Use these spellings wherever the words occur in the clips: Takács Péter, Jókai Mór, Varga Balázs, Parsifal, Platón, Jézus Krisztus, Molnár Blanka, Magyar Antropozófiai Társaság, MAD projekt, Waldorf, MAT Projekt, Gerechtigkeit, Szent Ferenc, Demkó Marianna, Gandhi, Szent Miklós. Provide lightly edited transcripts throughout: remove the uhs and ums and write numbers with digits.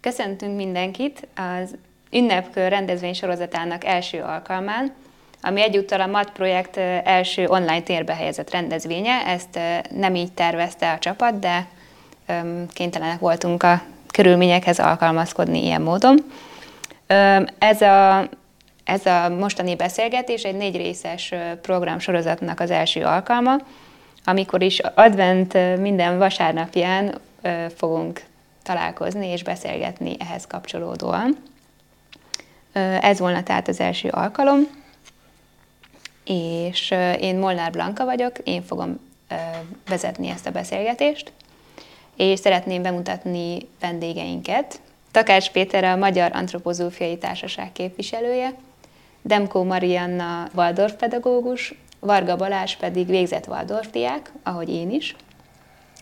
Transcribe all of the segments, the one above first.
Köszöntünk mindenkit az Ünnepkör rendezvény sorozatának első alkalmán, ami egyúttal a MAT projekt első online térbe helyezett rendezvénye. Ezt nem így tervezte a csapat, de kénytelenek voltunk a körülményekhez alkalmazkodni ilyen módon. Ez a mostani beszélgetés egy 4 részes programsorozatnak az első alkalma, amikor is advent minden vasárnapján fogunk találkozni és beszélgetni ehhez kapcsolódóan. Ez volna tehát az első alkalom, és én Molnár Blanka vagyok, én fogom vezetni ezt a beszélgetést, és szeretném bemutatni vendégeinket. Takács Péter a Magyar Antropozófiai Társaság képviselője, Demkó Marianna Waldorf pedagógus, Varga Balázs pedig végzett Waldorf diák, ahogy én is,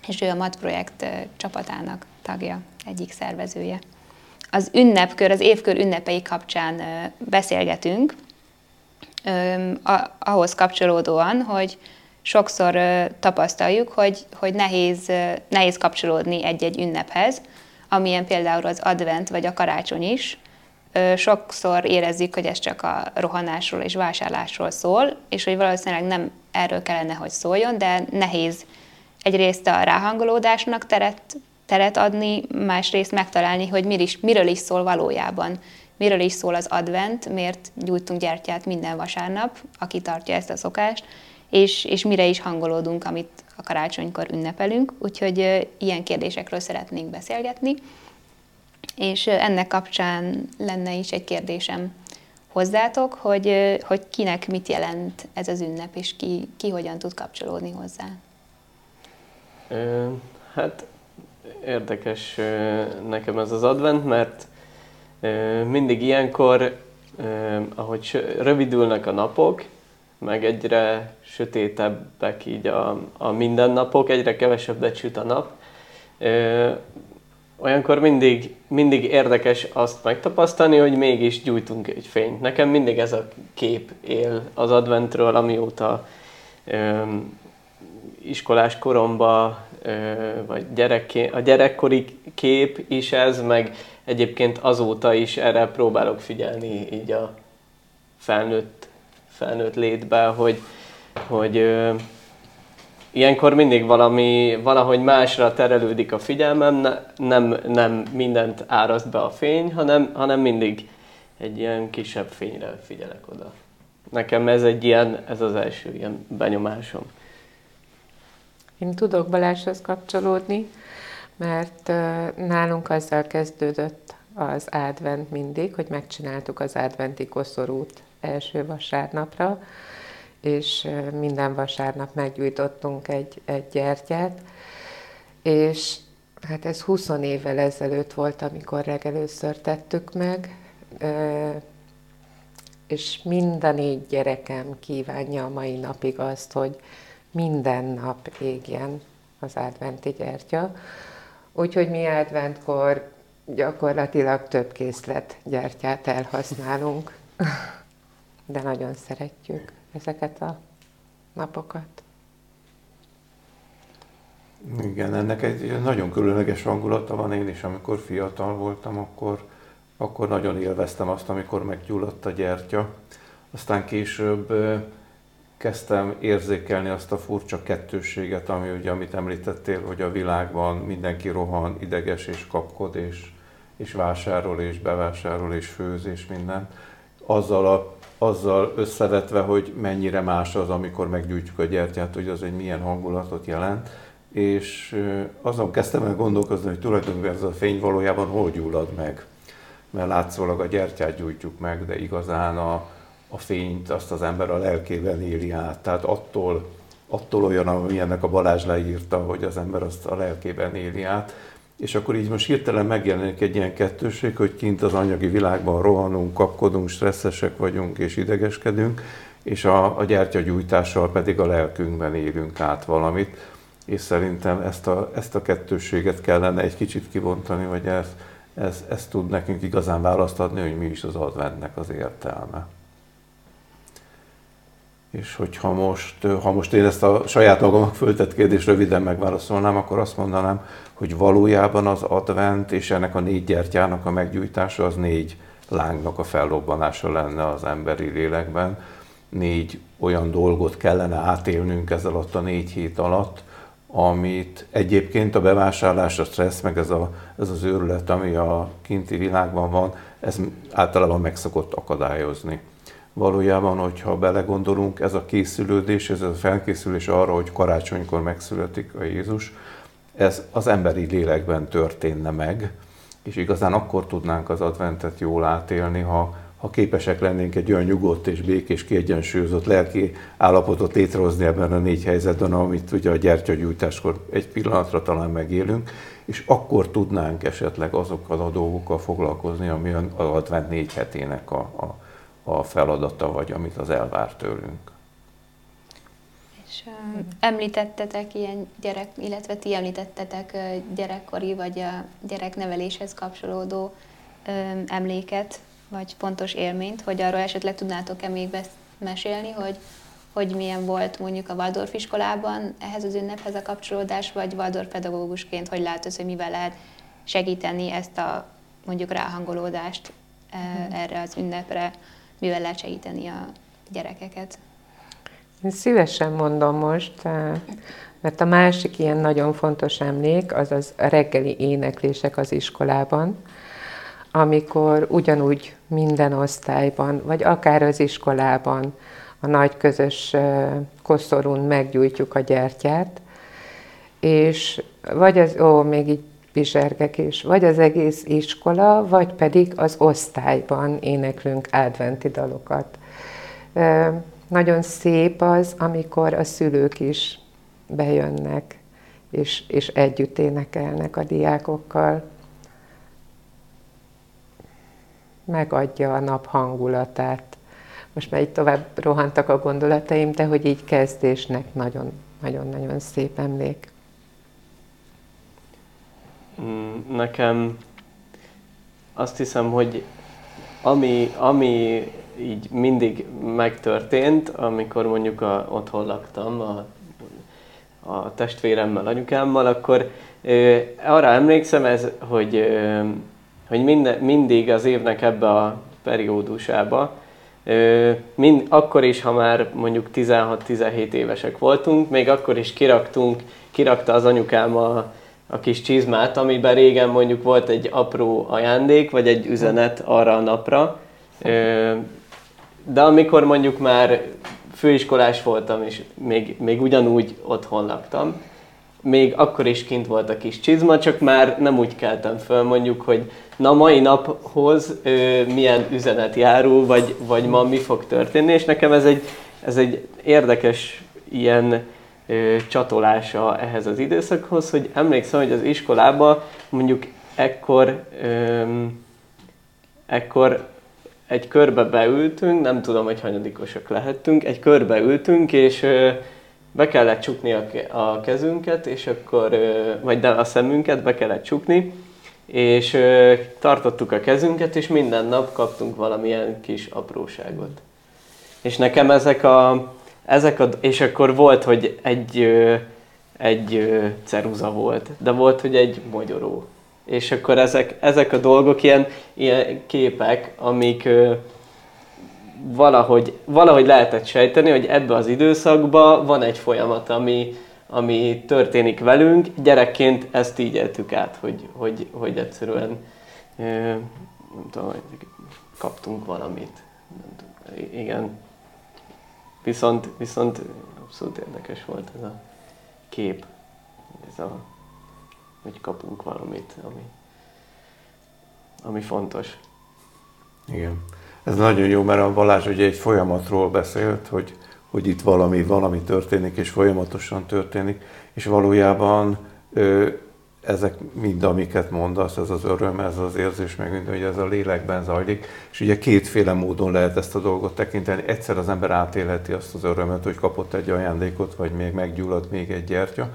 és ő a MAD projekt csapatának tagja, egyik szervezője. Az ünnepkör, az évkör ünnepei kapcsán beszélgetünk, ahhoz kapcsolódóan, hogy sokszor tapasztaljuk, hogy nehéz kapcsolódni egy-egy ünnephez, amilyen például az advent vagy a karácsony is. Sokszor érezzük, hogy ez csak a rohanásról és vásárlásról szól, és hogy valószínűleg nem erről kellene, hogy szóljon, de nehéz egyrészt a ráhangolódásnak teret adni, másrészt megtalálni, hogy miről is szól valójában. Miről is szól az advent, miért gyújtunk gyertyát minden vasárnap, aki tartja ezt a szokást, és mire is hangolódunk, amit a karácsonykor ünnepelünk. Úgyhogy ilyen kérdésekről szeretnénk beszélgetni. És ennek kapcsán lenne is egy kérdésem hozzátok, hogy kinek mit jelent ez az ünnep, és ki hogyan tud kapcsolódni hozzá. Hát érdekes nekem ez az advent, mert mindig ilyenkor, ahogy rövidülnek a napok, meg egyre sötétebbek így a mindennapok, egyre kevesebbet süt a nap, olyankor mindig érdekes azt megtapasztani, hogy mégis gyújtunk egy fényt. Nekem mindig ez a kép él az adventről, amióta iskolás koromban, vagy a gyerekkori kép is ez, meg egyébként azóta is erre próbálok figyelni így a felnőtt létben, hogy ilyenkor mindig valahogy másra terelődik a figyelmem, nem mindent áraszt be a fény, hanem mindig egy ilyen kisebb fényre figyelek oda. Nekem ez az első ilyen benyomásom. Én tudok Balázshoz kapcsolódni, mert nálunk azzal kezdődött az advent mindig, hogy megcsináltuk az adventi koszorút első vasárnapra, és minden vasárnap meggyújtottunk egy gyertyát, és hát ez 20 évvel ezelőtt volt, amikor legelőször tettük meg, és mind a 4 gyerekem kívánja a mai napig azt, hogy minden nap égjen az adventi gyertya. Úgyhogy mi adventkor gyakorlatilag több készlet gyertyát elhasználunk, de nagyon szeretjük ezeket a napokat. Igen, ennek egy nagyon különleges hangulata van. Én is, amikor fiatal voltam, akkor nagyon élveztem azt, amikor meggyulladt a gyertya. Aztán később kezdtem érzékelni azt a furcsa kettősséget, amit említettél, hogy a világban mindenki rohan, ideges és kapkod, és vásárol, és bevásárol, és főz, és minden. Azzal összevetve, hogy mennyire más az, amikor meggyújtjuk a gyertyát, hogy az egy milyen hangulatot jelent, és azon kezdtem el gondolkozni, hogy tulajdonképpen ez a fény valójában hol gyullad meg. Mert látszólag a gyertyát gyújtjuk meg, de igazán a fényt azt az ember a lelkében éli át. Tehát attól olyan, amilyennek a Balázs leírta, hogy az ember azt a lelkében éli át. És akkor így most hirtelen megjelenik egy ilyen kettősség, hogy kint az anyagi világban rohanunk, kapkodunk, stresszesek vagyunk és idegeskedünk, és a gyertyagyújtással pedig a lelkünkben élünk át valamit. És szerintem ezt a kettősséget kellene egy kicsit kibontani, vagy ez tud nekünk igazán választ adni, hogy mi is az adventnek az értelme. És hogyha most én ezt a saját magamnak föltett kérdést röviden megválaszolnám, akkor azt mondanám, hogy valójában az advent és ennek a 4 gyertyának a meggyújtása az 4 lángnak a fellobbanása lenne az emberi lélekben. 4 olyan dolgot kellene átélnünk ez alatt a 4 hét alatt, amit egyébként a bevásárlás, a stressz, meg ez az őrület, ami a kinti világban van, ez általában meg szokott akadályozni. Valójában, hogyha belegondolunk, ez a készülődés, ez a felkészülés arra, hogy karácsonykor megszületik a Jézus, ez az emberi lélekben történne meg, és igazán akkor tudnánk az adventet jól átélni, ha képesek lennénk egy olyan nyugodt és békés, kiegyensúlyozott lelki állapotot létrehozni ebben a 4 helyzetben, amit ugye a gyertyagyújtáskor egy pillanatra talán megélünk, és akkor tudnánk esetleg azokkal a dolgokkal foglalkozni, ami az advent 4 hetének a feladata, vagy amit az elvár tőlünk. És említettetek ilyen illetve ti említettetek gyerekkori vagy a gyerekneveléshez kapcsolódó emléket, vagy pontos élményt, hogy arról esetleg tudnátok-e még mesélni, hogy milyen volt mondjuk a Waldorf iskolában ehhez az ünnephez a kapcsolódás, vagy Waldorf pedagógusként, hogy látod, hogy mivel lehet segíteni ezt a mondjuk ráhangolódást erre az ünnepre, mivel lehet segíteni a gyerekeket? Én szívesen mondom most, mert a másik ilyen nagyon fontos emlék az a reggeli éneklések az iskolában, amikor ugyanúgy minden osztályban, vagy akár az iskolában a nagy közös koszorún meggyújtjuk a gyertyát, és vagy még így bizsergek is, vagy az egész iskola, vagy pedig az osztályban éneklünk adventi dalokat. Nagyon szép az, amikor a szülők is bejönnek, és együtt énekelnek a diákokkal. Megadja a nap hangulatát. Most már így tovább rohantak a gondolataim, de hogy így kezdésnek nagyon-nagyon szép emlék. Nekem azt hiszem, hogy ami így mindig megtörtént, amikor mondjuk otthon laktam a testvéremmel, anyukámmal, akkor arra emlékszem, hogy mindig az évnek ebbe a periódusába, akkor is, ha már mondjuk 16-17 évesek voltunk, még akkor is kirakta az anyukám a kis csizmát, amiben régen mondjuk volt egy apró ajándék, vagy egy üzenet arra a napra. De amikor mondjuk már főiskolás voltam, és még ugyanúgy otthon laktam, még akkor is kint volt a kis csizma, csak már nem úgy keltem föl, mondjuk, hogy na mai naphoz milyen üzenet járul, vagy ma mi fog történni, és nekem ez egy érdekes ilyen csatolása ehhez az időszakhoz, hogy emlékszem, hogy az iskolában mondjuk ekkor egy körbe beültünk, nem tudom, hogy hanyadikosak lehettünk, egy körbe ültünk, és be kellett csukni a kezünket, és akkor, vagy a szemünket be kellett csukni, és tartottuk a kezünket, és minden nap kaptunk valamilyen kis apróságot. És nekem és akkor volt, hogy egy ceruza volt, de volt, hogy egy mogyoró. És akkor ezek a dolgok ilyen képek, amik valahogy lehetett sejteni, hogy ebbe az időszakban van egy folyamat, ami történik velünk. Gyerekként ezt így éltük át, hogy egyszerűen nem tudom, kaptunk valamit. Igen. Viszont abszolút érdekes volt ez a kép. Hogy kapunk valamit, ami fontos. Igen. Ez nagyon jó, mert a Balázs ugye egy folyamatról beszélt, hogy itt valami történik, és folyamatosan történik, és valójában ezek mind, amiket mondasz, ez az öröm, ez az érzés, meg minden, hogy ez a lélekben zajlik, és ugye kétféle módon lehet ezt a dolgot tekinteni. Egyszer az ember átélheti azt az örömet, hogy kapott egy ajándékot, vagy még meggyulladt még egy gyertya,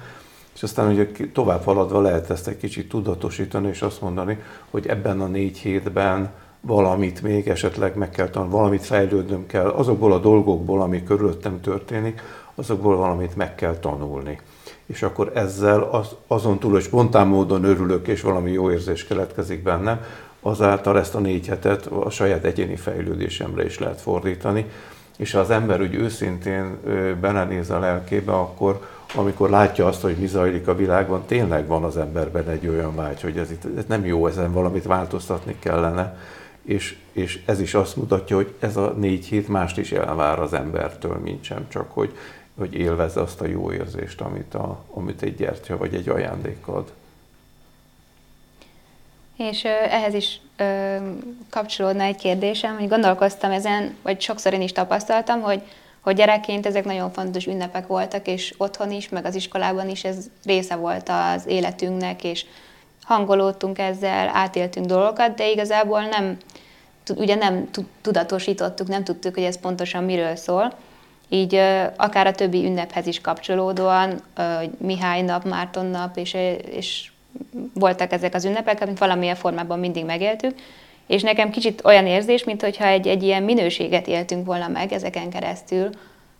és aztán ugye tovább haladva lehet ezt egy kicsit tudatosítani, és azt mondani, hogy ebben a 4 hétben valamit még esetleg meg kell tanulni, valamit fejlődnöm kell, azokból a dolgokból, ami körülöttem történik, azokból valamit meg kell tanulni. És akkor ezzel azon túl, hogy spontán módon örülök, és valami jó érzés keletkezik bennem, azáltal ezt a 4 hetet a saját egyéni fejlődésemre is lehet fordítani. És ha az ember úgy őszintén belenéz a lelkébe, akkor amikor látja azt, hogy mi zajlik a világban, tényleg van az emberben egy olyan vágy, hogy ez nem jó, ezen valamit változtatni kellene. És ez is azt mutatja, hogy ez a 4 hét mást is elvár az embertől, mint sem csak, hogy élvezze azt a jó érzést, amit egy gyertya vagy egy ajándék ad. És ehhez is kapcsolódna egy kérdésem, hogy gondolkoztam ezen, vagy sokszor én is tapasztaltam, hogy gyerekként ezek nagyon fontos ünnepek voltak, és otthon is, meg az iskolában is ez része volt az életünknek, és hangolódtunk ezzel, átéltünk dolgokat, de igazából nem tudatosítottuk, nem tudtuk, hogy ez pontosan miről szól. Így akár a többi ünnephez is kapcsolódóan, Mihály nap, Márton nap, és voltak ezek az ünnepek, amit valamilyen formában mindig megéltük, és nekem kicsit olyan érzés, mintha egy ilyen minőséget éltünk volna meg ezeken keresztül,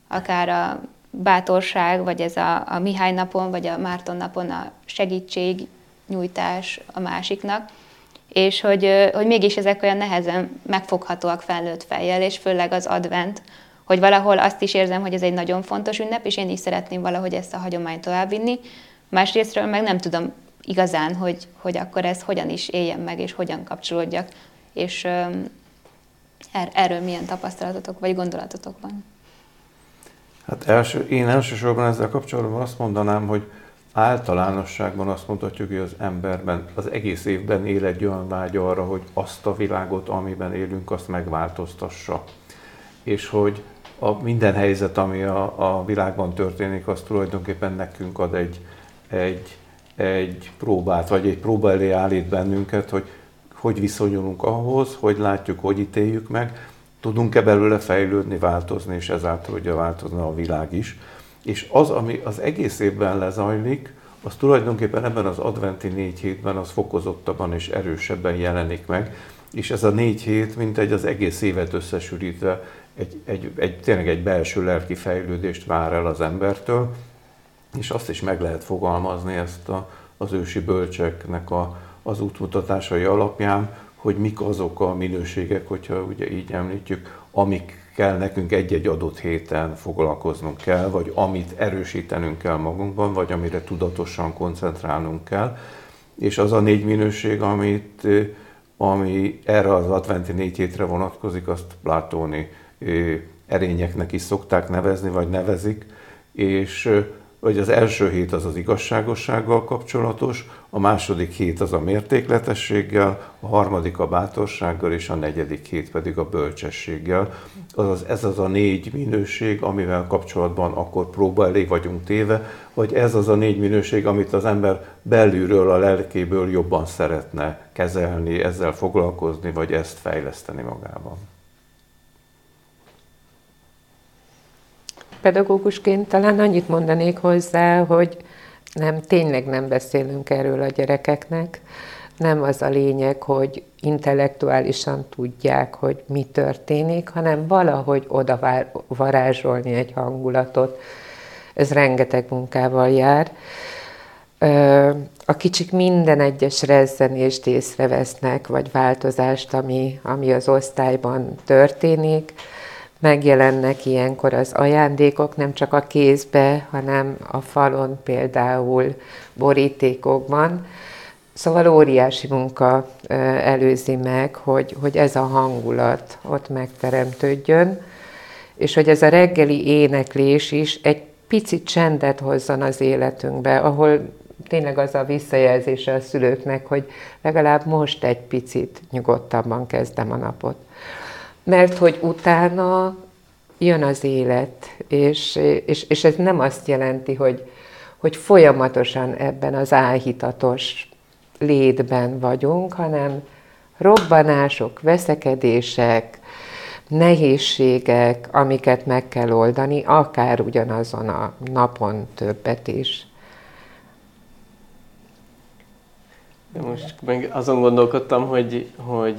akár a bátorság, vagy ez a Mihály napon, vagy a Márton napon a segítségnyújtás a másiknak, és hogy mégis ezek olyan nehezen megfoghatóak felnőtt fejjel, és főleg az advent, hogy valahol azt is érzem, hogy ez egy nagyon fontos ünnep, és én is szeretném valahogy ezt a hagyományt továbbvinni, másrésztről meg nem tudom igazán, hogy akkor ez hogyan is éljem meg, és hogyan kapcsolódjak, és erről milyen tapasztalatotok vagy gondolatotok van? Hát én elsősorban ezzel kapcsolatban azt mondanám, hogy általánosságban azt mondhatjuk, hogy az emberben az egész évben él egy olyan vágy arra, hogy azt a világot, amiben élünk, azt megváltoztassa. És hogy minden helyzet, ami a világban történik, az tulajdonképpen nekünk ad egy próbát, vagy egy próba elé állít bennünket, hogy viszonyulunk ahhoz, hogy látjuk, hogy ítéljük meg, tudunk-e belőle fejlődni, változni, és ezáltal ugye változna a világ is. És az, ami az egész évben lezajlik, az tulajdonképpen ebben az adventi 4 hétben az fokozottabban és erősebben jelenik meg, és ez a 4 hét mintegy az egész évet összesülítve tényleg egy belső lelki fejlődést vár el az embertől, és azt is meg lehet fogalmazni ezt az ősi bölcseknek az útmutatásai alapján, hogy mik azok a minőségek, hogyha ugye így említjük, amikkel nekünk egy-egy adott héten foglalkoznunk kell, vagy amit erősítenünk kell magunkban, vagy amire tudatosan koncentrálnunk kell. És az a 4 minőség, ami erre az adventi 4 hétre vonatkozik, azt platóni erényeknek is szokták nevezni, vagy nevezik, és hogy az első hét az igazságossággal kapcsolatos, a második hét az a mértékletességgel, a harmadik a bátorsággal, és a negyedik hét pedig a bölcsességgel. Azaz ez az a 4 minőség, amivel kapcsolatban akkor próba elé vagyunk téve, vagy ez az a 4 minőség, amit az ember belülről, a lelkéből jobban szeretne kezelni, ezzel foglalkozni, vagy ezt fejleszteni magában. Pedagógusként talán annyit mondanék hozzá, hogy tényleg nem beszélünk erről a gyerekeknek. Nem az a lényeg, hogy intellektuálisan tudják, hogy mi történik, hanem valahogy oda varázsolni egy hangulatot. Ez rengeteg munkával jár. A kicsik minden egyes rezzenést észrevesznek, vagy változást, ami az osztályban történik. Megjelennek ilyenkor az ajándékok, nem csak a kézbe, hanem a falon, például borítékokban. Szóval óriási munka előzi meg, hogy ez a hangulat ott megteremtődjön, és hogy ez a reggeli éneklés is egy picit csendet hozzon az életünkbe, ahol tényleg az a visszajelzése a szülőknek, hogy legalább most egy picit nyugodtabban kezdem a napot. Mert hogy utána jön az élet, és ez nem azt jelenti, hogy folyamatosan ebben az áhítatos létben vagyunk, hanem robbanások, veszekedések, nehézségek, amiket meg kell oldani, akár ugyanazon a napon többet is. De most meg azon gondolkodtam, hogy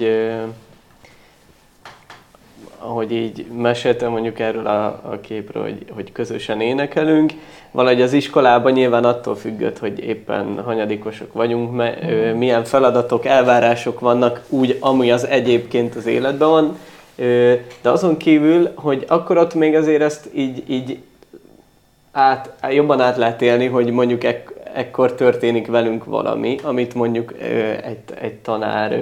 ahogy így meséltem mondjuk erről a képről, hogy közösen énekelünk. Valahogy az iskolában nyilván attól függött, hogy éppen hanyadikosok vagyunk, milyen feladatok, elvárások vannak úgy, ami az egyébként az életben van. De azon kívül, hogy akkor ott még azért ezt így jobban át lehet élni, hogy mondjuk ekkor történik velünk valami, amit mondjuk egy tanár...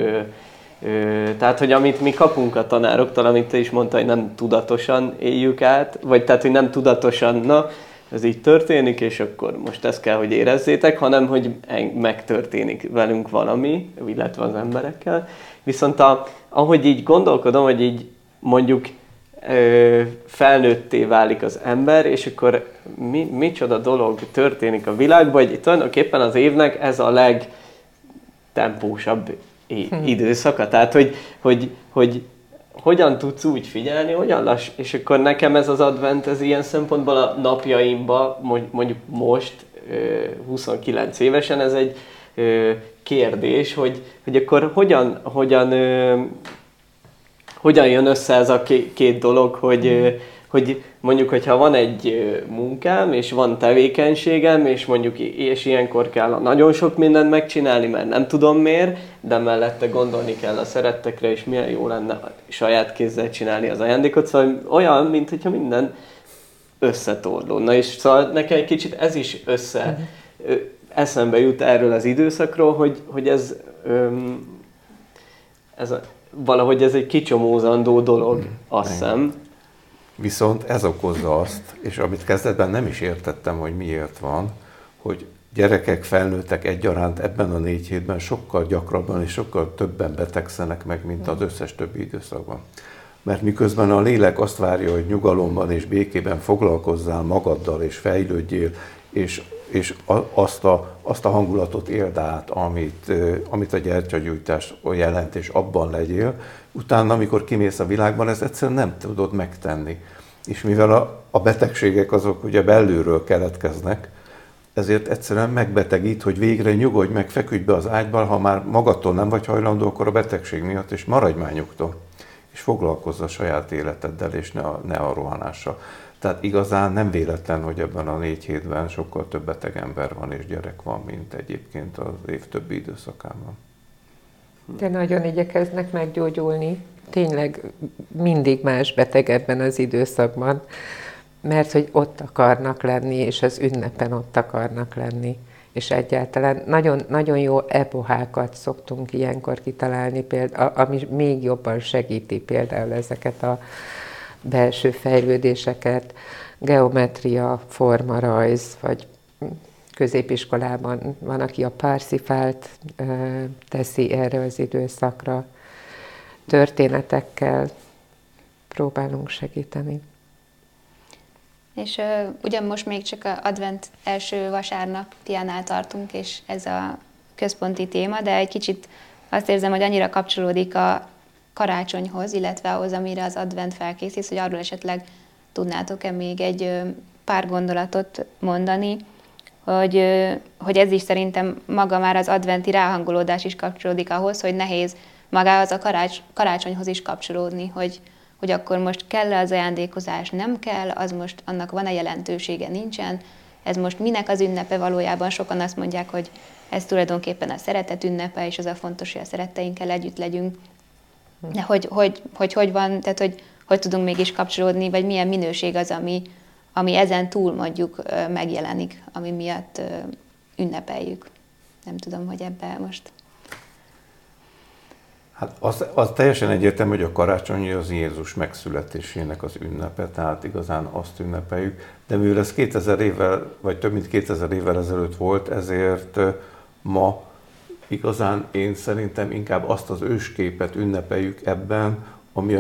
Tehát, hogy amit mi kapunk a tanároktól, amit te is mondtad, hogy nem tudatosan éljük át, vagy tehát, hogy nem tudatosan, na, ez így történik, és akkor most ezt kell, hogy érezzétek, hanem, hogy megtörténik velünk valami, illetve az emberekkel. Viszont ahogy így gondolkodom, hogy így mondjuk felnőtté válik az ember, és akkor micsoda dolog történik a világban, hogy tulajdonképpen az évnek ez a legtempósabb időszaka. Tehát, hogy hogyan tudsz úgy figyelni, hogyan lass, és akkor nekem ez az advent, ez ilyen szempontból a napjaimban, mondjuk most, 29 évesen, ez egy kérdés, hogy akkor hogyan jön össze ez a két dolog, hogy mondjuk, hogyha van egy munkám, és van tevékenységem, és mondjuk és ilyenkor kell nagyon sok mindent megcsinálni, mert nem tudom miért, de mellette gondolni kell a szerettekre, és milyen jó lenne saját kézzel csinálni az ajándékot. Szóval olyan, mint hogyha minden összetorlódna. És szóval nekem egy kicsit ez is eszembe jut erről az időszakról, hogy valahogy ez egy kicsomózandó dolog, azt hiszem. Viszont ez okozza azt, és amit kezdetben nem is értettem, hogy miért van, hogy gyerekek, felnőttek egyaránt ebben a 4 hétben sokkal gyakrabban és sokkal többen betegszenek meg, mint az összes többi időszakban. Mert miközben a lélek azt várja, hogy nyugalomban és békében foglalkozzál magaddal és fejlődjél, és azt a hangulatot éld át, amit a gyertyagyújtás jelent, és abban legyél, utána, amikor kimész a világban, ezt egyszerűen nem tudod megtenni. És mivel a betegségek azok ugye belülről keletkeznek, ezért egyszerűen megbetegít, hogy végre nyugodj meg, feküdj be az ágyban, ha már magadtól nem vagy hajlandó, akkor a betegség miatt, és maradj már nyugton, és foglalkozz a saját életeddel, és ne a rohanással. Tehát igazán nem véletlen, hogy ebben a 4 hétben sokkal több beteg ember van és gyerek van, mint egyébként az év többi időszakában. De nagyon igyekeznek meggyógyulni. Tényleg mindig más beteg ebben az időszakban, mert hogy ott akarnak lenni, és az ünnepen ott akarnak lenni. És egyáltalán nagyon, nagyon jó epohákat szoktunk ilyenkor kitalálni, ami még jobban segíti például ezeket a belső fejlődéseket, geometria, formarajz, vagy középiskolában van, aki a Parsifált teszi erre az időszakra. Történetekkel próbálunk segíteni. És ugyan most még csak az advent első vasárnapjánál tartunk, és ez a központi téma, de egy kicsit azt érzem, hogy annyira kapcsolódik a karácsonyhoz, illetve ahhoz, amire az advent felkészít, hogy arról esetleg tudnátok-e még egy pár gondolatot mondani, hogy ez is szerintem maga már az adventi ráhangolódás is kapcsolódik ahhoz, hogy nehéz magához a karácsonyhoz is kapcsolódni, hogy akkor most kell-e az ajándékozás, nem kell, az most annak van-e jelentősége, nincsen, ez most minek az ünnepe valójában, sokan azt mondják, hogy ez tulajdonképpen a szeretet ünnepe, és az a fontos, hogy a szeretteinkkel együtt legyünk. De hogy van, tehát hogy tudunk mégis kapcsolódni, vagy milyen minőség az, ami ezen túl mondjuk megjelenik, ami miatt ünnepeljük. Nem tudom, hogy ebben most... Hát az teljesen egyértelmű, hogy a karácsony az Jézus megszületésének az ünnepe, tehát igazán azt ünnepeljük. De mivel ez 2000 évvel, vagy több mint 2000 évvel ezelőtt volt, ezért ma... Igazán én szerintem inkább azt az ősképet ünnepeljük ebben, ami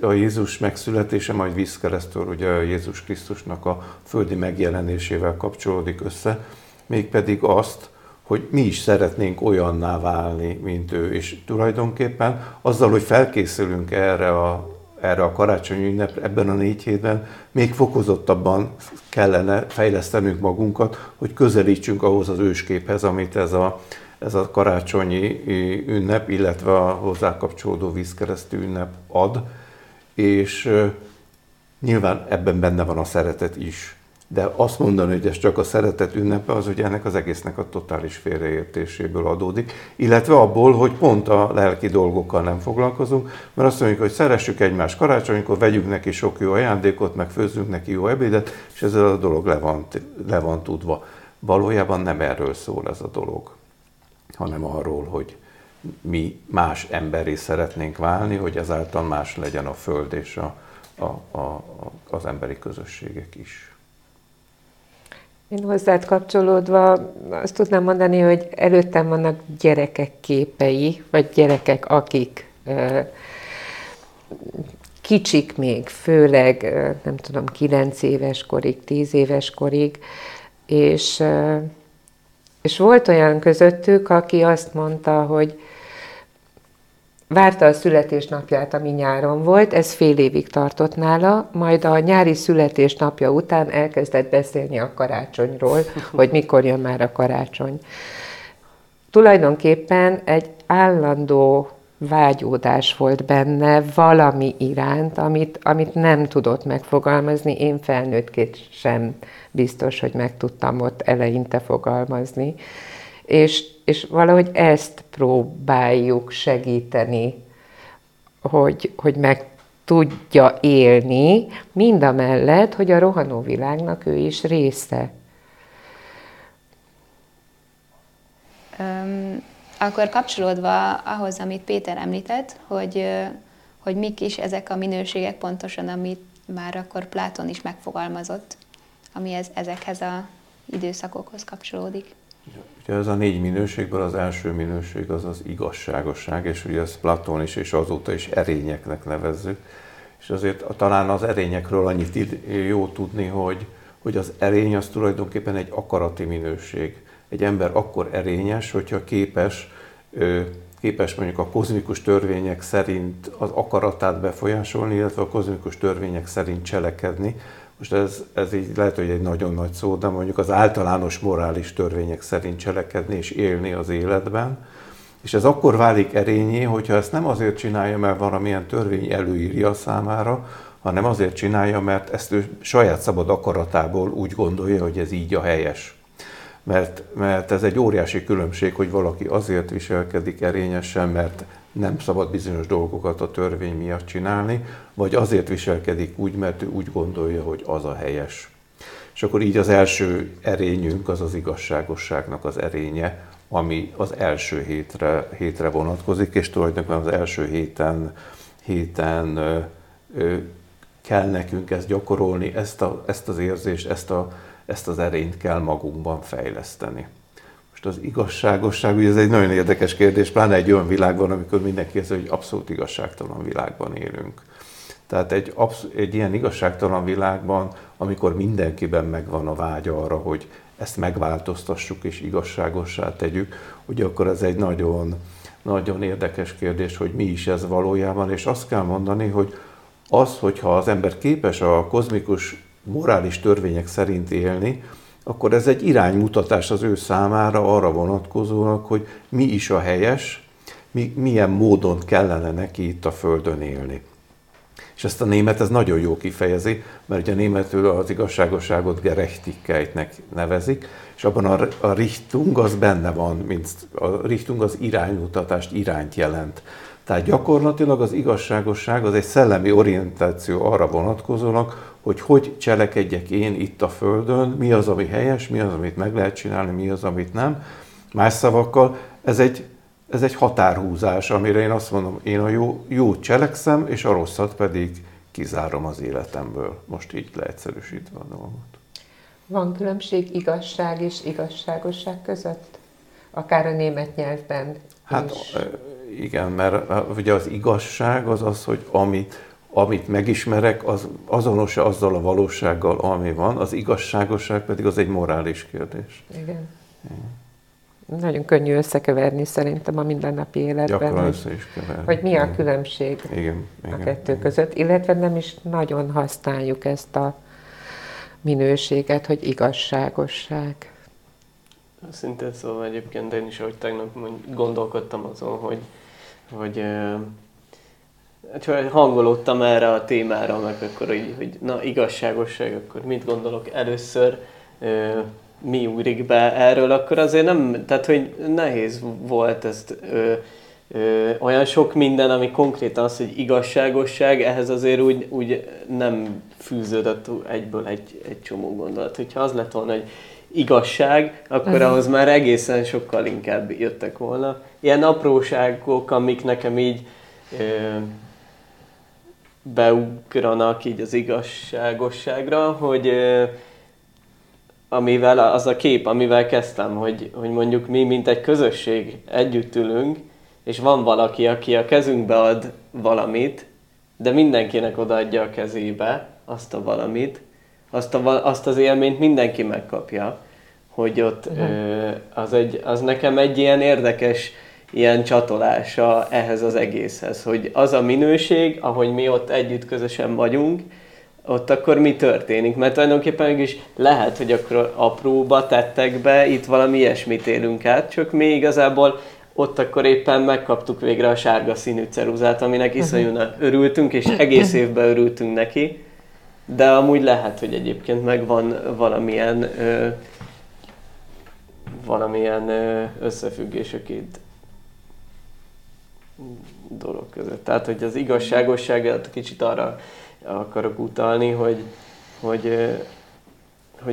a Jézus megszületése, majd vízkeresztől, ugye a Jézus Krisztusnak a földi megjelenésével kapcsolódik össze, mégpedig azt, hogy mi is szeretnénk olyanná válni, mint ő. És tulajdonképpen azzal, hogy felkészülünk erre a karácsonyi ünnepre, ebben a 4 hétben még fokozottabban kellene fejlesztenünk magunkat, hogy közelítsünk ahhoz az ősképhez, amit ez a karácsonyi ünnep, illetve a hozzá kapcsolódó vízkeresztű ünnep ad, és nyilván ebben benne van a szeretet is. De azt mondani, hogy ez csak a szeretet ünnepe, az ugye ennek az egésznek a totális félreértéséből adódik, illetve abból, hogy pont a lelki dolgokkal nem foglalkozunk, mert azt mondjuk, hogy szeressük egymást karácsonykor, vegyünk neki sok jó ajándékot, meg főzzünk neki jó ebédet, és ezzel a dolog le van tudva. Valójában nem erről szól ez a dolog, hanem arról, hogy mi más emberré szeretnénk válni, hogy ezáltal más legyen a Föld és az emberi közösségek is. Én hozzád kapcsolódva azt tudnám mondani, hogy előttem vannak gyerekek képei, vagy gyerekek, akik kicsik még, főleg nem tudom, 9 éves korig, 10 éves korig, és volt olyan közöttük, aki azt mondta, hogy várta a születésnapját, ami nyáron volt, ez fél évig tartott nála, majd a nyári születésnapja után elkezdett beszélni a karácsonyról, hogy mikor jön már a karácsony. Tulajdonképpen egy állandó vágyódás volt benne valami iránt, amit nem tudott megfogalmazni, én felnőttként sem biztos, hogy meg tudtam ott eleinte fogalmazni. És valahogy ezt próbáljuk segíteni, hogy meg tudja élni, mindamellett, hogy a rohanó világnak ő is része. Akkor kapcsolódva ahhoz, amit Péter említett, hogy mik is ezek a minőségek pontosan, amit már akkor Platón is megfogalmazott, ami ezekhez az időszakokhoz kapcsolódik. Ugye ez a 4 minőségből az első minőség az az igazságosság, és ugye ezt Platón is és azóta is erényeknek nevezzük. És azért talán az erényekről annyit jó tudni, hogy az erény az tulajdonképpen egy akarati minőség. Egy ember akkor erényes, hogyha képes mondjuk a kozmikus törvények szerint az akaratát befolyásolni, illetve a kozmikus törvények szerint cselekedni. Most ez így lehet, hogy egy nagyon nagy szó, de mondjuk az általános morális törvények szerint cselekedni és élni az életben. És ez akkor válik erényé, hogyha ezt nem azért csinálja, mert valamilyen törvény előírja számára, hanem azért csinálja, mert ezt ő saját szabad akaratából úgy gondolja, hogy ez így a helyes. Mert ez egy óriási különbség, hogy valaki azért viselkedik erényesen, mert nem szabad bizonyos dolgokat a törvény miatt csinálni, vagy azért viselkedik úgy, mert ő úgy gondolja, hogy az a helyes. És akkor így az első erényünk az az igazságosságnak az erénye, ami az első hétre vonatkozik, és tulajdonképpen az első héten kell nekünk ezt gyakorolni, ezt az érzést, ezt az erényt kell magunkban fejleszteni. Az igazságosság, ugye ez egy nagyon érdekes kérdés, pláne egy olyan világban, amikor mindenki érzi, hogy abszolút igazságtalan világban élünk. Tehát egy ilyen igazságtalan világban, amikor mindenkiben megvan a vágy arra, hogy ezt megváltoztassuk és igazságossá tegyük, ugye akkor ez egy nagyon, nagyon érdekes kérdés, hogy mi is ez valójában, és azt kell mondani, hogy az, hogyha az ember képes a kozmikus morális törvények szerint élni, akkor ez egy iránymutatás az ő számára arra vonatkozólag, hogy mi is a helyes, milyen módon kellene neki itt a Földön élni. És ezt a német ez nagyon jó kifejezi, mert ugye a németül az igazságosságot gerechtigkeitnek nevezik, és abban a Richtung az benne van, mint a Richtung az iránymutatást, irányt jelent. Tehát gyakorlatilag az igazságosság az egy szellemi orientáció arra vonatkozólag, hogy cselekedjek én itt a Földön, mi az, ami helyes, mi az, amit meg lehet csinálni, mi az, amit nem. Más szavakkal ez egy határhúzás, amire én azt mondom, én a jót cselekszem, és a rosszat pedig kizárom az életemből. Most így leegyszerűsítve a dolgot. Van különbség igazság és igazságosság között? Akár a német nyelvben is. Hát igen, mert ugye az igazság az az, hogy amit megismerek, az azonos azzal a valósággal, ami van, az igazságosság pedig az egy morális kérdés. Igen. Nagyon könnyű összekeverni szerintem a mindennapi életben. Gyakran össze is keverni. Hogy mi a különbség a kettő között, illetve nem is nagyon használjuk ezt a minőséget, hogy igazságosság. Szintén szóval egyébként én is, ahogy tegnap gondolkodtam azon, hogy Csak hangolódtam erre a témára, meg akkor így, hogy na, igazságosság, akkor mit gondolok először, mi ugrik be erről, akkor azért nem, tehát hogy nehéz volt ezt, olyan sok minden, ami konkrétan az, hogy igazságosság, ehhez azért úgy nem fűződött egyből egy csomó gondolat. Hogyha az lett volna, hogy igazság, akkor ahhoz már egészen sokkal inkább jöttek volna. Ilyen apróságok, amik nekem így beugranak így az igazságosságra, hogy amivel az a kép, amivel kezdtem, hogy mondjuk mi, mint egy közösség együtt ülünk, és van valaki, aki a kezünkbe ad valamit, de mindenkinek odaadja a kezébe azt a valamit, azt az élményt mindenki megkapja, hogy ott az nekem egy ilyen érdekes ilyen csatolása ehhez az egészhez, hogy az a minőség, ahogy mi ott együtt közösen vagyunk, ott akkor mi történik? Mert tulajdonképpen mégis lehet, hogy akkor apróba tettekbe itt valami ilyesmit élünk át, csak mi igazából ott akkor éppen megkaptuk végre a sárga színű ceruzát, aminek iszonyúan örültünk, és egész évben örültünk neki, de amúgy lehet, hogy egyébként megvan valamilyen összefüggés a két dolog között. Tehát, hogy az igazságosságot kicsit arra akarok utalni, hogy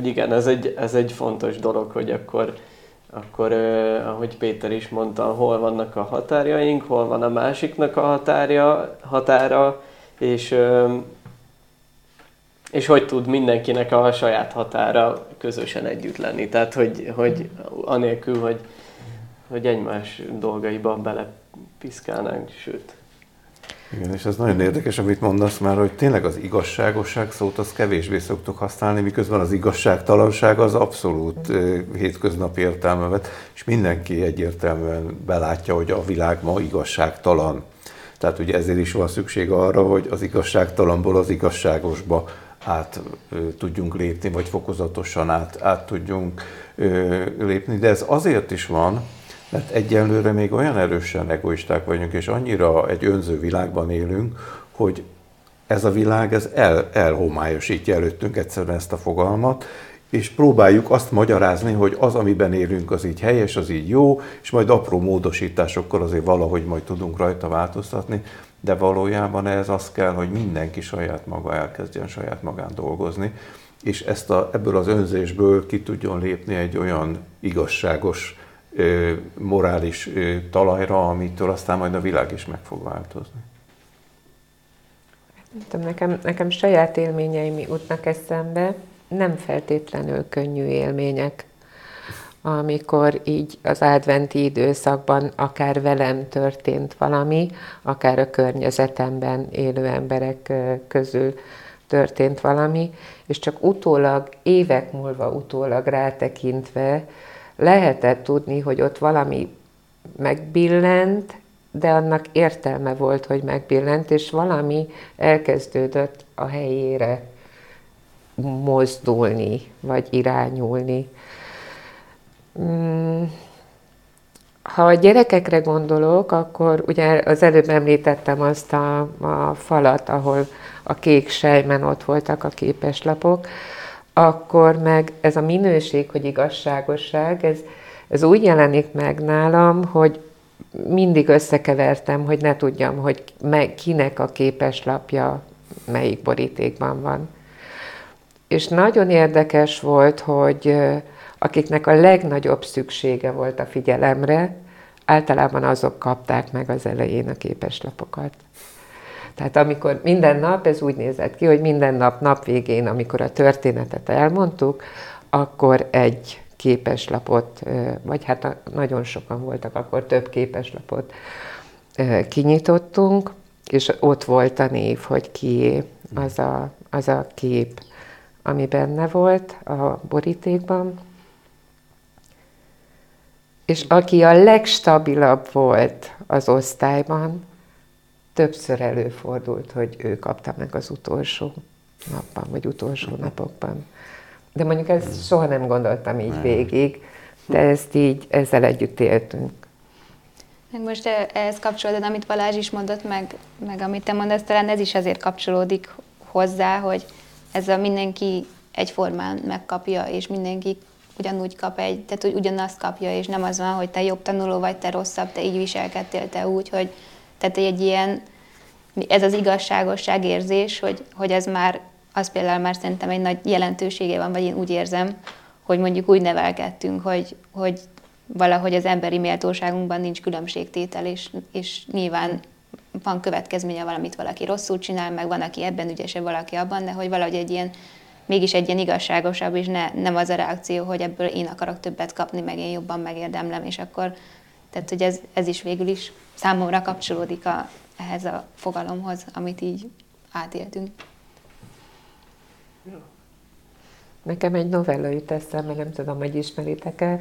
igen, ez egy fontos dolog, hogy akkor ahogy Péter is mondta, hol vannak a határjaink, hol van a másiknak a határa, és hogy tud mindenkinek a saját határa közösen együtt lenni. Tehát, hogy anélkül, hogy egymás dolgaiba belepiszkálnánk, sőt. Igen, és ez nagyon érdekes, amit mondasz már, hogy tényleg az igazságosság szót azt kevésbé szoktuk használni, miközben az igazságtalanság az abszolút hétköznapi értelmevet, és mindenki egyértelműen belátja, hogy a világ ma igazságtalan. Tehát ugye ezért is van szükség arra, hogy az igazságtalanból az igazságosba át tudjunk lépni, vagy fokozatosan át tudjunk lépni, de ez azért is van, mert egyelőre még olyan erősen egoisták vagyunk, és annyira egy önző világban élünk, hogy ez a világ elhomályosítja előttünk egyszerűen ezt a fogalmat, és próbáljuk azt magyarázni, hogy az, amiben élünk, az így helyes, az így jó, és majd apró módosításokkal azért valahogy majd tudunk rajta változtatni, de valójában ez az kell, hogy mindenki saját maga elkezdjen saját magán dolgozni, és ebből az önzésből ki tudjon lépni egy olyan igazságos, morális talajra, amitől aztán majd a világ is meg fog változni. Nem tudom, nekem saját élményeim jutnak eszembe, nem feltétlenül könnyű élmények, amikor így az adventi időszakban akár velem történt valami, akár a környezetemben élő emberek közül történt valami, és csak utólag, évek múlva utólag rátekintve lehetett tudni, hogy ott valami megbillent, de annak értelme volt, hogy megbillent, és valami elkezdődött a helyére mozdulni, vagy irányulni. Ha a gyerekekre gondolok, akkor ugye az előbb említettem azt a falat, ahol a kék sejmen ott voltak a képeslapok, akkor meg ez a minőség, hogy igazságosság, ez úgy jelenik meg nálam, hogy mindig összekevertem, hogy ne tudjam, hogy kinek a képeslapja melyik borítékban van. És nagyon érdekes volt, hogy akiknek a legnagyobb szüksége volt a figyelemre, általában azok kapták meg az elején a képeslapokat. Tehát amikor minden nap, ez úgy nézett ki, hogy minden nap végén, amikor a történetet elmondtuk, akkor egy képeslapot, vagy hát nagyon sokan voltak, akkor több képeslapot kinyitottunk, és ott volt a név, hogy kié az a kép, ami benne volt a borítékban. És aki a legstabilabb volt az osztályban, többször előfordult, hogy ő kapta meg az utolsó napban, vagy utolsó napokban. De mondjuk ezt soha nem gondoltam így végig, de ezt így, ezzel együtt éltünk. Meg most ehhez kapcsolódóan, amit Balázs is mondott, meg amit te mondasz, talán ez is azért kapcsolódik hozzá, hogy ez a mindenki egyformán megkapja, és mindenki ugyanúgy kap tehát hogy ugyanazt kapja, és nem az van, hogy te jobb tanuló vagy, te rosszabb, te így viselkedtél, te úgy, hogy tehát egy ilyen, ez az igazságosság érzés, hogy ez már, az például már szerintem egy nagy jelentősége van, vagy én úgy érzem, hogy mondjuk úgy nevelkedtünk, hogy valahogy az emberi méltóságunkban nincs különbségtétel, és nyilván van következménye valamit, valaki rosszul csinál, meg van, aki ebben ügyesebb, valaki abban, de hogy valahogy egy ilyen, mégis egy ilyen igazságosabb, és nem az a reakció, hogy ebből én akarok többet kapni, meg én jobban megérdemlem, és akkor, tehát hogy ez is végül is számomra kapcsolódik ehhez a fogalomhoz, amit így átéltünk. Nekem egy novella jut eszembe, nem tudom, hogy ismeritek-e.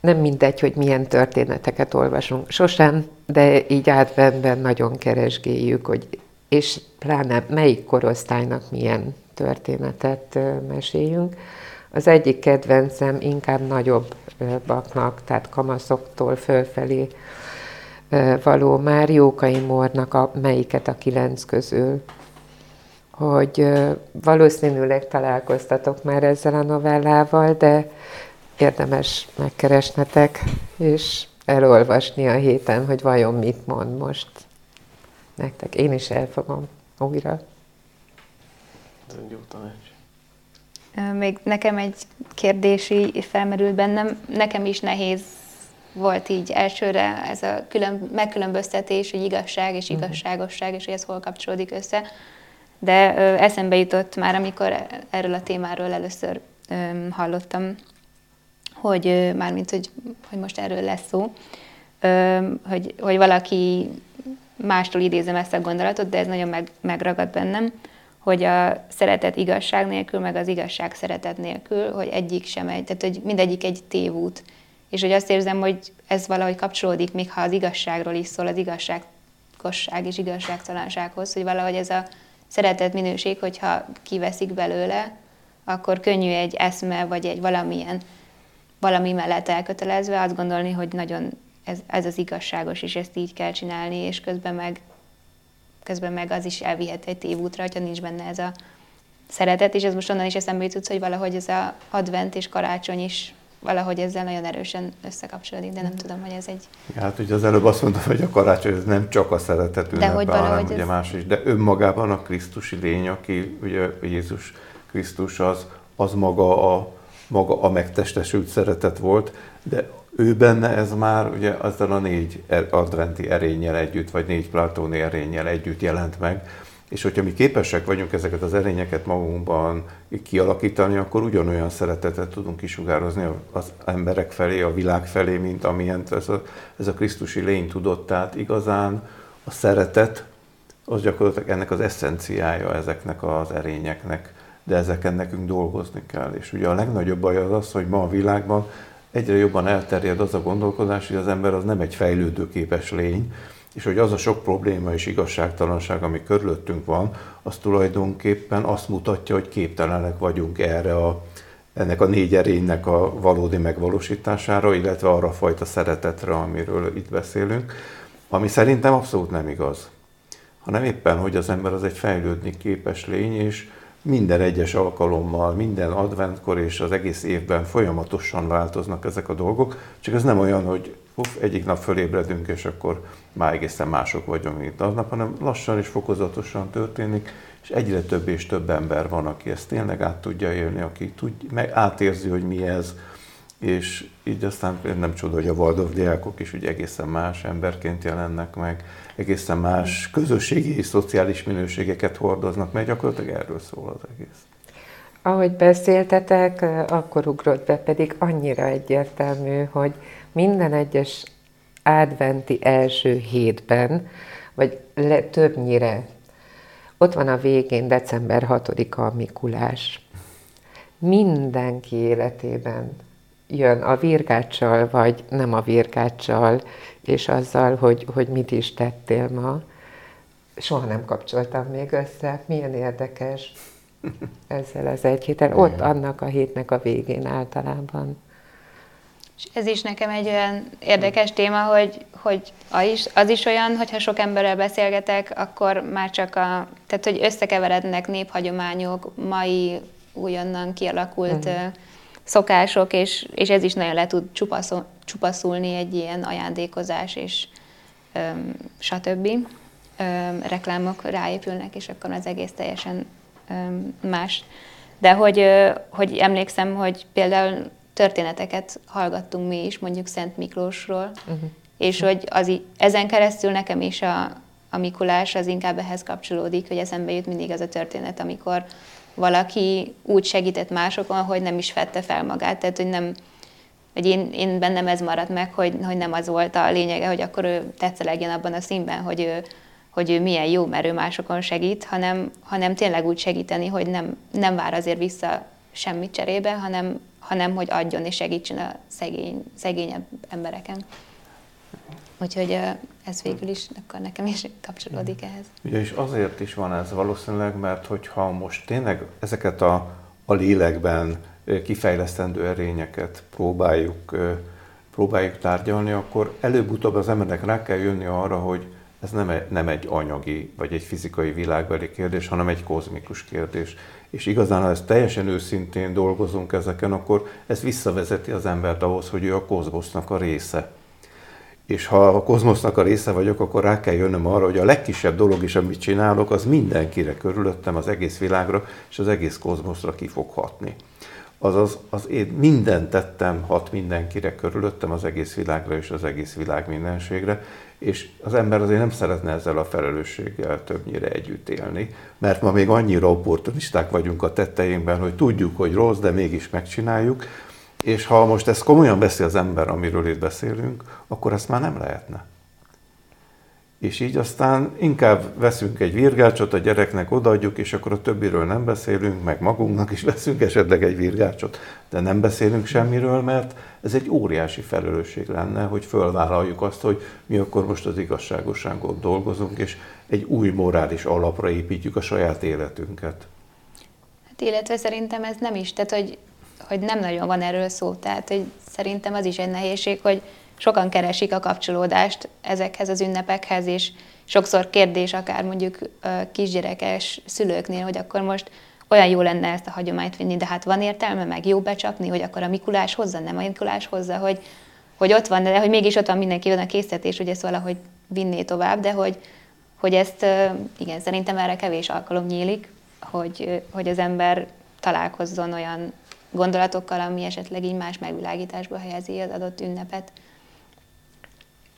Nem mindegy, hogy milyen történeteket olvasunk sosem, de így átvenve nagyon keresgéljük, hogy és pláne melyik korosztálynak milyen történetet meséljünk. Az egyik kedvencem inkább nagyobbaknak, tehát kamaszoktól fölfelé való már Jókai Mórnak melyiket a 9 közül. Hogy valószínűleg találkoztatok már ezzel a novellával, de érdemes megkeresnetek, és elolvasni a héten, hogy vajon mit mond most nektek. Én is elfogom újra. Nagyon jó tanács. Még nekem egy kérdés felmerült bennem. Nekem is nehéz volt így elsőre ez a megkülönböztetés, hogy igazság és igazságosság, és hogy ez hol kapcsolódik össze. De eszembe jutott már, amikor erről a témáról először hallottam, hogy mármint, hogy most erről lesz szó, hogy valaki mástól idézem ezt a gondolatot, de ez nagyon megragad bennem, hogy a szeretet igazság nélkül, meg az igazság szeretet nélkül, hogy egyik sem egy, tehát hogy mindegyik egy tévút. És hogy azt érzem, hogy ez valahogy kapcsolódik, még ha az igazságról is szól, az igazságosság és igazságtalansághoz, hogy valahogy ez a szeretet minőség, hogyha kiveszik belőle, akkor könnyű egy eszme, vagy egy valami mellett elkötelezve azt gondolni, hogy nagyon ez az igazságos, és ezt így kell csinálni, és közben meg az is elvihet egy tévútra, hogyha nincs benne ez a szeretet, és ez most onnan is eszembe jutsz, hogy valahogy ez az advent és karácsony is valahogy ezzel nagyon erősen összekapcsolódik, de nem tudom, hogy ez egy... Ja, hát ugye az előbb azt mondtam, hogy a karácsony ez nem csak a szeretet ünnepe, hanem ugye ez... más is, de önmagában a krisztusi lény, aki ugye Jézus Krisztus, az maga a megtestesült szeretet volt, de ő benne ez már ugye azzal a 4 adventi erénnyel együtt, vagy 4 platóni erénnyel együtt jelent meg, és hogyha mi képesek vagyunk ezeket az erényeket magunkban kialakítani, akkor ugyanolyan szeretetet tudunk kisugározni az emberek felé, a világ felé, mint amilyen ez a krisztusi lény tudott. Tehát igazán a szeretet, az gyakorlatilag ennek az eszenciája ezeknek az erényeknek, de ezeken nekünk dolgozni kell. És ugye a legnagyobb baj az, hogy ma a világban egyre jobban elterjed az a gondolkodás, hogy az ember az nem egy fejlődőképes lény, és hogy az a sok probléma és igazságtalanság, ami körülöttünk van, az tulajdonképpen azt mutatja, hogy képtelenek vagyunk ennek a 4 erénynek a valódi megvalósítására, illetve arra a fajta szeretetre, amiről itt beszélünk, ami szerintem abszolút nem igaz, hanem éppen, hogy az ember az egy fejlődni képes lény, és minden egyes alkalommal, minden adventkor és az egész évben folyamatosan változnak ezek a dolgok, csak ez nem olyan, hogy egyik nap fölébredünk, és akkor már egészen mások vagyunk, mint aznap, hanem lassan és fokozatosan történik, és egyre több és több ember van, aki ezt tényleg át tudja élni, aki meg átérzi, hogy mi ez, és így aztán nem csoda, hogy a Waldorf diákok is ugye egészen más emberként jelennek meg, egészen más közösségi és szociális minőségeket hordoznak meg, gyakorlatilag erről szól az egész. Ahogy beszéltetek, akkor ugrott be, pedig annyira egyértelmű, hogy minden egyes adventi első hétben, vagy többnyire, ott van a végén december 6-a a Mikulás. Mindenki életében jön a virgáccsal, vagy nem a virgáccsal, és azzal, hogy mit is tettél ma. Soha nem kapcsoltam még össze, milyen érdekes ezzel az egy héttel. Ott annak a hétnek a végén általában. És ez is nekem egy olyan érdekes téma, hogy az is olyan, hogyha sok emberrel beszélgetek, akkor már csak tehát, hogy összekeverednek néphagyományok, mai újonnan kialakult szokások, és ez is nagyon le tud csupaszulni egy ilyen ajándékozás, és stb. Reklámok ráépülnek, és akkor az egész teljesen más. De hogy emlékszem, hogy például történeteket hallgattunk mi is, mondjuk Szent Miklósról, és hogy ezen keresztül nekem is a Mikulás az inkább ehhez kapcsolódik, hogy eszembe jut mindig az a történet, amikor valaki úgy segített másokon, hogy nem is vette fel magát, tehát hogy nem, hogy én bennem ez maradt meg, hogy nem az volt a lényege, hogy akkor ő tetszelegjen abban a színben, hogy ő milyen jó, mert ő másokon segít, hanem tényleg úgy segíteni, hogy nem vár azért vissza semmit cserébe, hanem hogy adjon és segítsen a szegényebb embereken. Úgyhogy ez végül is, akkor nekem is kapcsolódik ehhez. Ugye és azért is van ez valószínűleg, mert hogyha most tényleg ezeket a lélekben kifejlesztendő erényeket próbáljuk tárgyalni, akkor előbb-utóbb az embernek rá kell jönni arra, hogy ez nem egy anyagi vagy egy fizikai világbeli kérdés, hanem egy kozmikus kérdés. És igazán, ha ezt teljesen őszintén dolgozunk ezeken, akkor ez visszavezeti az embert ahhoz, hogy ő a kozmosznak a része. És ha a kozmosznak a része vagyok, akkor rá kell jönnöm arra, hogy a legkisebb dolog is, amit csinálok, az mindenkire körülöttem, az egész világra és az egész kozmoszra ki fog hatni. Azaz, az én mindent tettem, hat mindenkire körülöttem, az egész világra és az egész világ mindenségre, és az ember azért nem szeretne ezzel a felelősséggel többnyire együtt élni, mert ma még annyira opportunisták vagyunk a tetteinkben, hogy tudjuk, hogy rossz, de mégis megcsináljuk, és ha most ezt komolyan veszi az ember, amiről itt beszélünk, akkor ezt már nem lehetne. És így aztán inkább veszünk egy virgácsot, a gyereknek odaadjuk, és akkor a többiről nem beszélünk, meg magunknak is veszünk esetleg egy virgácsot. De nem beszélünk semmiről, mert ez egy óriási felelősség lenne, hogy fölvállaljuk azt, hogy mi akkor most az igazságosságon dolgozunk, és egy új morális alapra építjük a saját életünket. Hát illetve szerintem ez nem is, tehát hogy nem nagyon van erről szó, tehát hogy szerintem az is egy nehézség, hogy sokan keresik a kapcsolódást ezekhez az ünnepekhez, és sokszor kérdés akár mondjuk kisgyerekes szülőknél, hogy akkor most olyan jó lenne ezt a hagyományt vinni, de hát van értelme, meg jó becsapni, hogy akkor a Mikulás hozza, nem a Mikulás hozza, hogy ott van, de hogy mégis ott van mindenki, van a készítés, hogy ezt valahogy vinné tovább, de hogy ezt, igen, szerintem erre kevés alkalom nyílik, hogy az ember találkozzon olyan gondolatokkal, ami esetleg így más megvilágításba helyezi az adott ünnepet.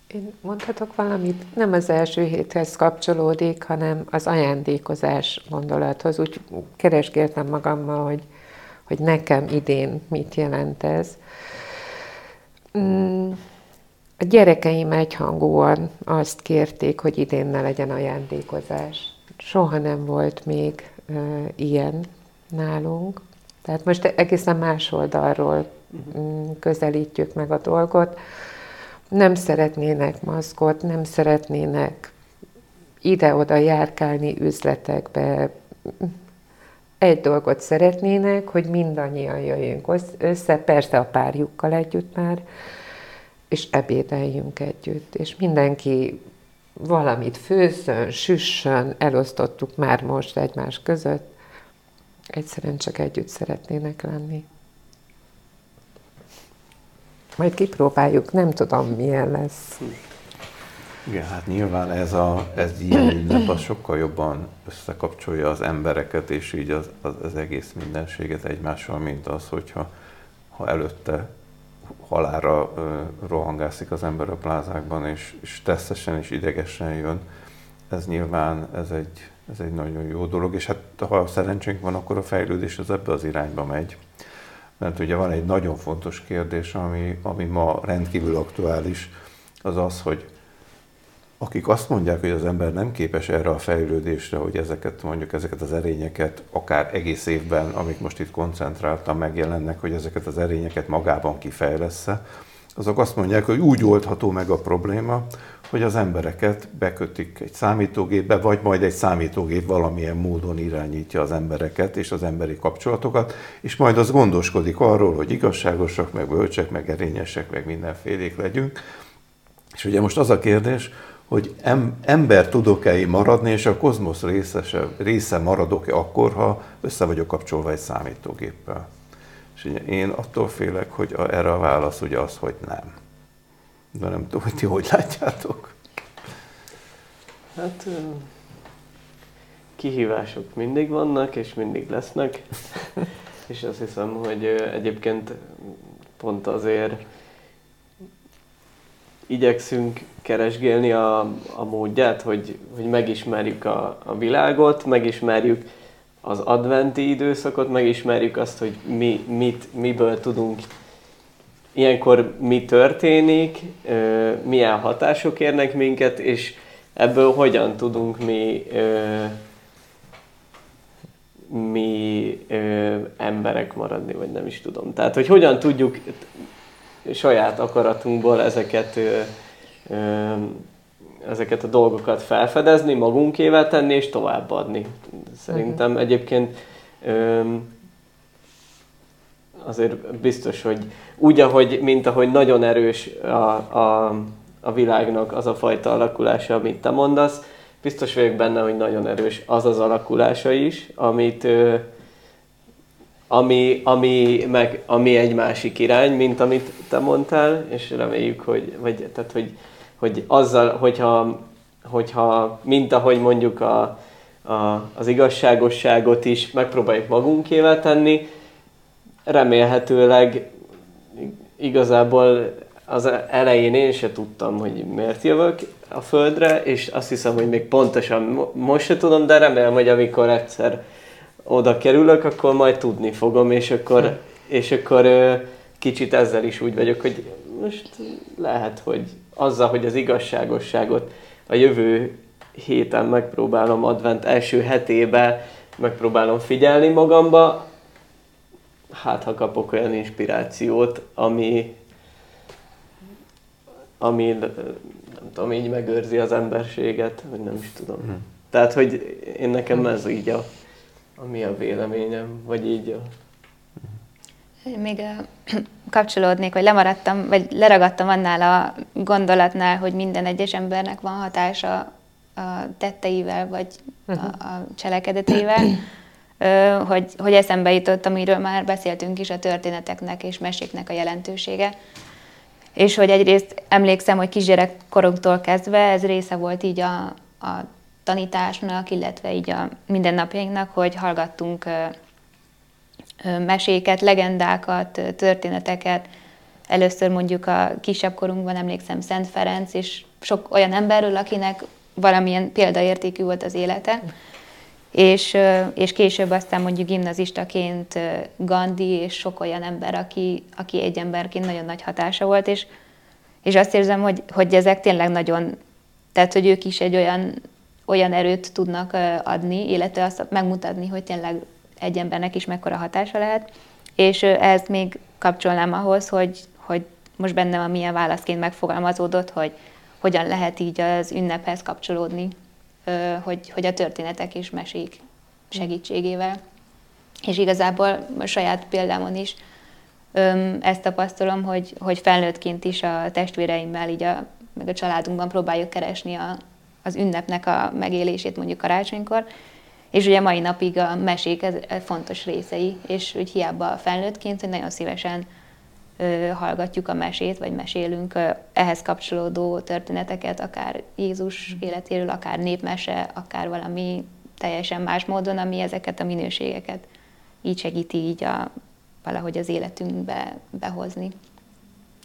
Én mondhatok valamit? Nem az első héthez kapcsolódik, hanem az ajándékozás gondolathoz. Úgy keresgéltem magammal, hogy nekem idén mit jelent ez. A gyerekeim egyhangúan azt kérték, hogy idén ne legyen ajándékozás. Soha nem volt még ilyen nálunk. Tehát most egészen más oldalról közelítjük meg a dolgot. Nem szeretnének maszkot, nem szeretnének ide-oda járkálni üzletekbe. Egy dolgot szeretnének, hogy mindannyian jöjjünk össze, persze a párjukkal együtt már, és ebédeljünk együtt. És mindenki valamit főzzön, süssön, elosztottuk már most egymás között. Egyszerűen csak együtt szeretnének lenni. Majd kipróbáljuk, nem tudom, milyen lesz. Igen, hát nyilván ez ilyen ünnep, az sokkal jobban összekapcsolja az embereket, és így az egész mindenséget egymással, mint az, hogyha előtte halálra rohangászik az ember a plázákban, és stresszesen és idegesen jön. Ez nyilván, ez egy nagyon jó dolog, és hát ha szerencsénk van, akkor a fejlődés az ebbe az irányba megy. Mert ugye van egy nagyon fontos kérdés, ami ma rendkívül aktuális, az az, hogy akik azt mondják, hogy az ember nem képes erre a fejlődésre, hogy ezeket az erényeket akár egész évben, amik most itt koncentráltan megjelennek, hogy ezeket az erényeket magában kifejlessze, azok azt mondják, hogy úgy oldható meg a probléma, hogy az embereket bekötik egy számítógépbe, vagy majd egy számítógép valamilyen módon irányítja az embereket és az emberi kapcsolatokat, és majd az gondoskodik arról, hogy igazságosak, meg bölcsek, meg erényesek, meg mindenfélék legyünk. És ugye most az a kérdés, hogy ember tudok-e én maradni, és a kozmosz része maradok-e akkor, ha össze vagyok kapcsolva egy számítógéppel. És ugye én attól félek, hogy erre a válasz ugye az, hogy nem. De nem tudom, hogy ti hogy látjátok? Hát kihívások mindig vannak, és mindig lesznek. És azt hiszem, hogy egyébként pont azért igyekszünk keresgélni a módját, hogy megismerjük a világot, megismerjük az adventi időszakot, megismerjük azt, hogy miből tudunk, ilyenkor mi történik, milyen hatások érnek minket, és ebből hogyan tudunk mi emberek maradni, vagy nem is tudom. Tehát, hogy hogyan tudjuk saját akaratunkból ezeket a dolgokat felfedezni, magunkével tenni és továbbadni. Szerintem egyébként azért biztos, hogy úgy, mint ahogy nagyon erős a világnak az a fajta alakulása, amit te mondasz, biztos vagyok benne, hogy nagyon erős az alakulása is, ami egy másik irány, mint amit te mondtál, és reméljük, hogy azzal, hogyha mint ahogy mondjuk az igazságosságot is megpróbáljuk magunkével tenni, remélhetőleg igazából az elején én se tudtam, hogy miért jövök a Földre, és azt hiszem, hogy még pontosan most se tudom, de remélem, hogy amikor egyszer oda kerülök, akkor majd tudni fogom, és akkor kicsit ezzel is úgy vagyok, hogy most lehet, hogy azzal, hogy az igazságosságot a jövő héten megpróbálom, advent első hetében megpróbálom figyelni magamba, hát ha kapok olyan inspirációt, ami nem tudom, így megőrzi az emberséget, vagy nem is tudom. Tehát, hogy én nekem ez így ami a véleményem, vagy így Még kapcsolódnék, vagy lemaradtam, vagy leragadtam annál a gondolatnál, hogy minden egyes embernek van hatása a tetteivel, vagy a cselekedetével, hogy eszembe jutott, amiről már beszéltünk is, a történeteknek és meséknek a jelentősége. És hogy egyrészt emlékszem, hogy kisgyerekkorunktól kezdve ez része volt így a tanításnak, illetve így a mindennapjainknak, hogy hallgattunk meséket, legendákat, történeteket. Először mondjuk a kisebb korunkban emlékszem Szent Ferenc, és sok olyan emberről, akinek valamilyen példaértékű volt az élete. És később aztán mondjuk gimnazistaként Gandhi, és sok olyan ember, aki egy emberként nagyon nagy hatása volt, és azt érzem, hogy ezek tényleg nagyon, tehát hogy ők is egy olyan erőt tudnak adni, illetve azt megmutatni, hogy tényleg egy embernek is mekkora hatása lehet, és ezt még kapcsolnám ahhoz, hogy most bennem a milyen válaszként megfogalmazódott, hogy hogyan lehet így az ünnephez kapcsolódni, hogy a történetek és mesék segítségével. És igazából a saját példámon is ezt tapasztalom, hogy felnőttként is a testvéreimmel, így meg a családunkban próbáljuk keresni az ünnepnek a megélését mondjuk karácsonykor, és ugye mai napig a mesék fontos részei, és úgy hiába a felnőttként, hogy nagyon szívesen hallgatjuk a mesét, vagy mesélünk ehhez kapcsolódó történeteket, akár Jézus életéről, akár népmese, akár valami teljesen más módon, ami ezeket a minőségeket így segíti így valahogy az életünkbe behozni.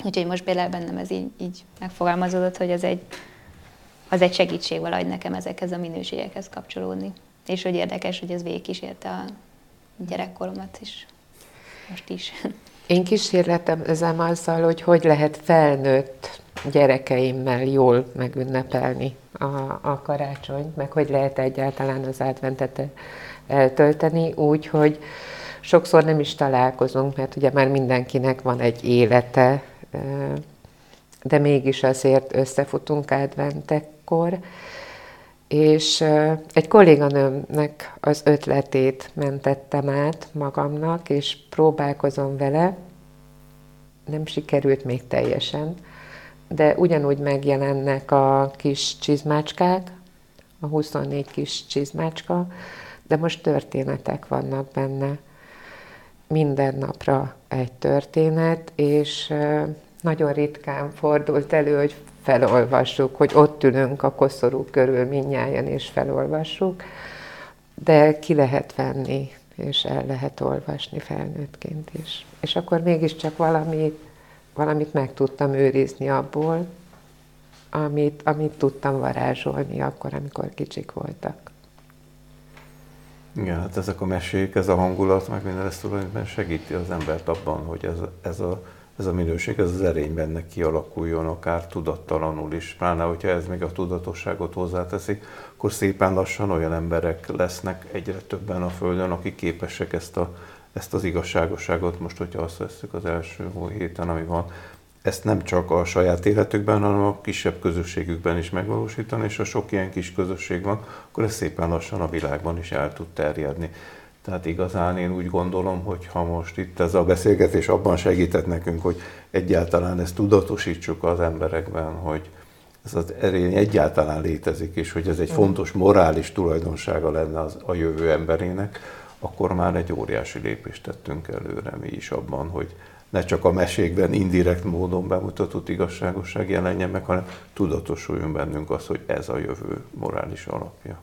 Úgyhogy most például bennem ez így megfogalmazódott, hogy az egy segítség valahogy nekem ezekhez a minőségekhez kapcsolódni. És hogy érdekes, hogy ez végigkísérte a gyerekkoromat is, most is. Én kísérletezem azzal, hogy lehet felnőtt gyerekeimmel jól megünnepelni a karácsonyt, meg hogy lehet egyáltalán az adventet eltölteni úgy, hogy sokszor nem is találkozunk, mert ugye már mindenkinek van egy élete, de mégis azért összefutunk adventekkor. És egy kolléganőmnek az ötletét mentettem át magamnak, és próbálkozom vele. Nem sikerült még teljesen, de ugyanúgy megjelennek a kis csizmácskák, a 24 kis csizmácska, de most történetek vannak benne. Minden napra egy történet, és nagyon ritkán fordult elő, hogy felolvassuk, hogy ott ülünk a koszorú körül mindnyájan, és felolvassuk, de ki lehet venni, és el lehet olvasni felnőttként is. És akkor mégiscsak valamit meg tudtam őrizni abból, amit tudtam varázsolni akkor, amikor kicsik voltak. Igen, hát ezek a mesék, ez a hangulat, meg minden ezt tulajdonképpen segíti az embert abban, hogy ez a minőség, ez az erény benne kialakuljon, akár tudattalanul is. Pláne, hogyha ez még a tudatosságot hozzáteszik, akkor szépen lassan olyan emberek lesznek egyre többen a Földön, akik képesek ezt az igazságosságot, most, hogyha azt veszük az első héten, ami van, ezt nem csak a saját életükben, hanem a kisebb közösségükben is megvalósítani, és ha sok ilyen kis közösség van, akkor ez szépen lassan a világban is el tud terjedni. Tehát igazán én úgy gondolom, hogy ha most itt ez a beszélgetés abban segített nekünk, hogy egyáltalán ezt tudatosítsuk az emberekben, hogy ez az erény egyáltalán létezik, és hogy ez egy fontos morális tulajdonsága lenne a jövő emberének, akkor már egy óriási lépést tettünk előre mi is abban, hogy ne csak a mesékben indirekt módon bemutatott igazságosság jelenjen meg, hanem tudatosuljon bennünk az, hogy ez a jövő morális alapja.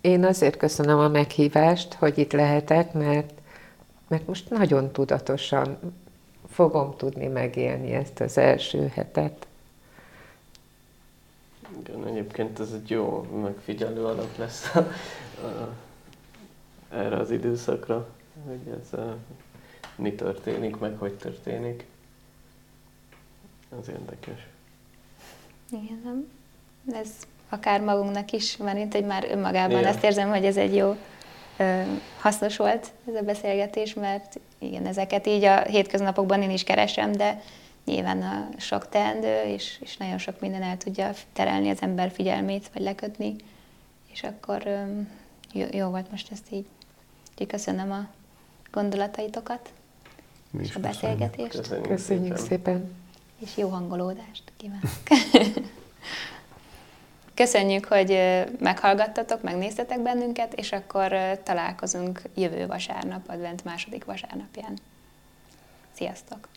Én azért köszönöm a meghívást, hogy itt lehetek, mert most nagyon tudatosan fogom tudni megélni ezt az első hetet. Igen, egyébként ez egy jó megfigyelő alap lesz erre az időszakra, hogy ez mi történik, meg hogy történik. Az érdekes. Igen, ez akár magunknak is, mert mint hogy már önmagában Azt érzem, hogy ez egy jó, hasznos volt ez a beszélgetés, mert igen, ezeket így a hétköznapokban én is keresem, de nyilván a sok teendő, és nagyon sok minden el tudja terelni az ember figyelmét, vagy lekötni, és akkor jó volt most ezt így. Úgyhogy köszönöm a gondolataitokat, és a beszélgetést. Köszönjük szépen. És jó hangolódást kívánok. Köszönjük, hogy meghallgattatok, megnéztetek bennünket, és akkor találkozunk jövő vasárnap, advent második vasárnapján. Sziasztok!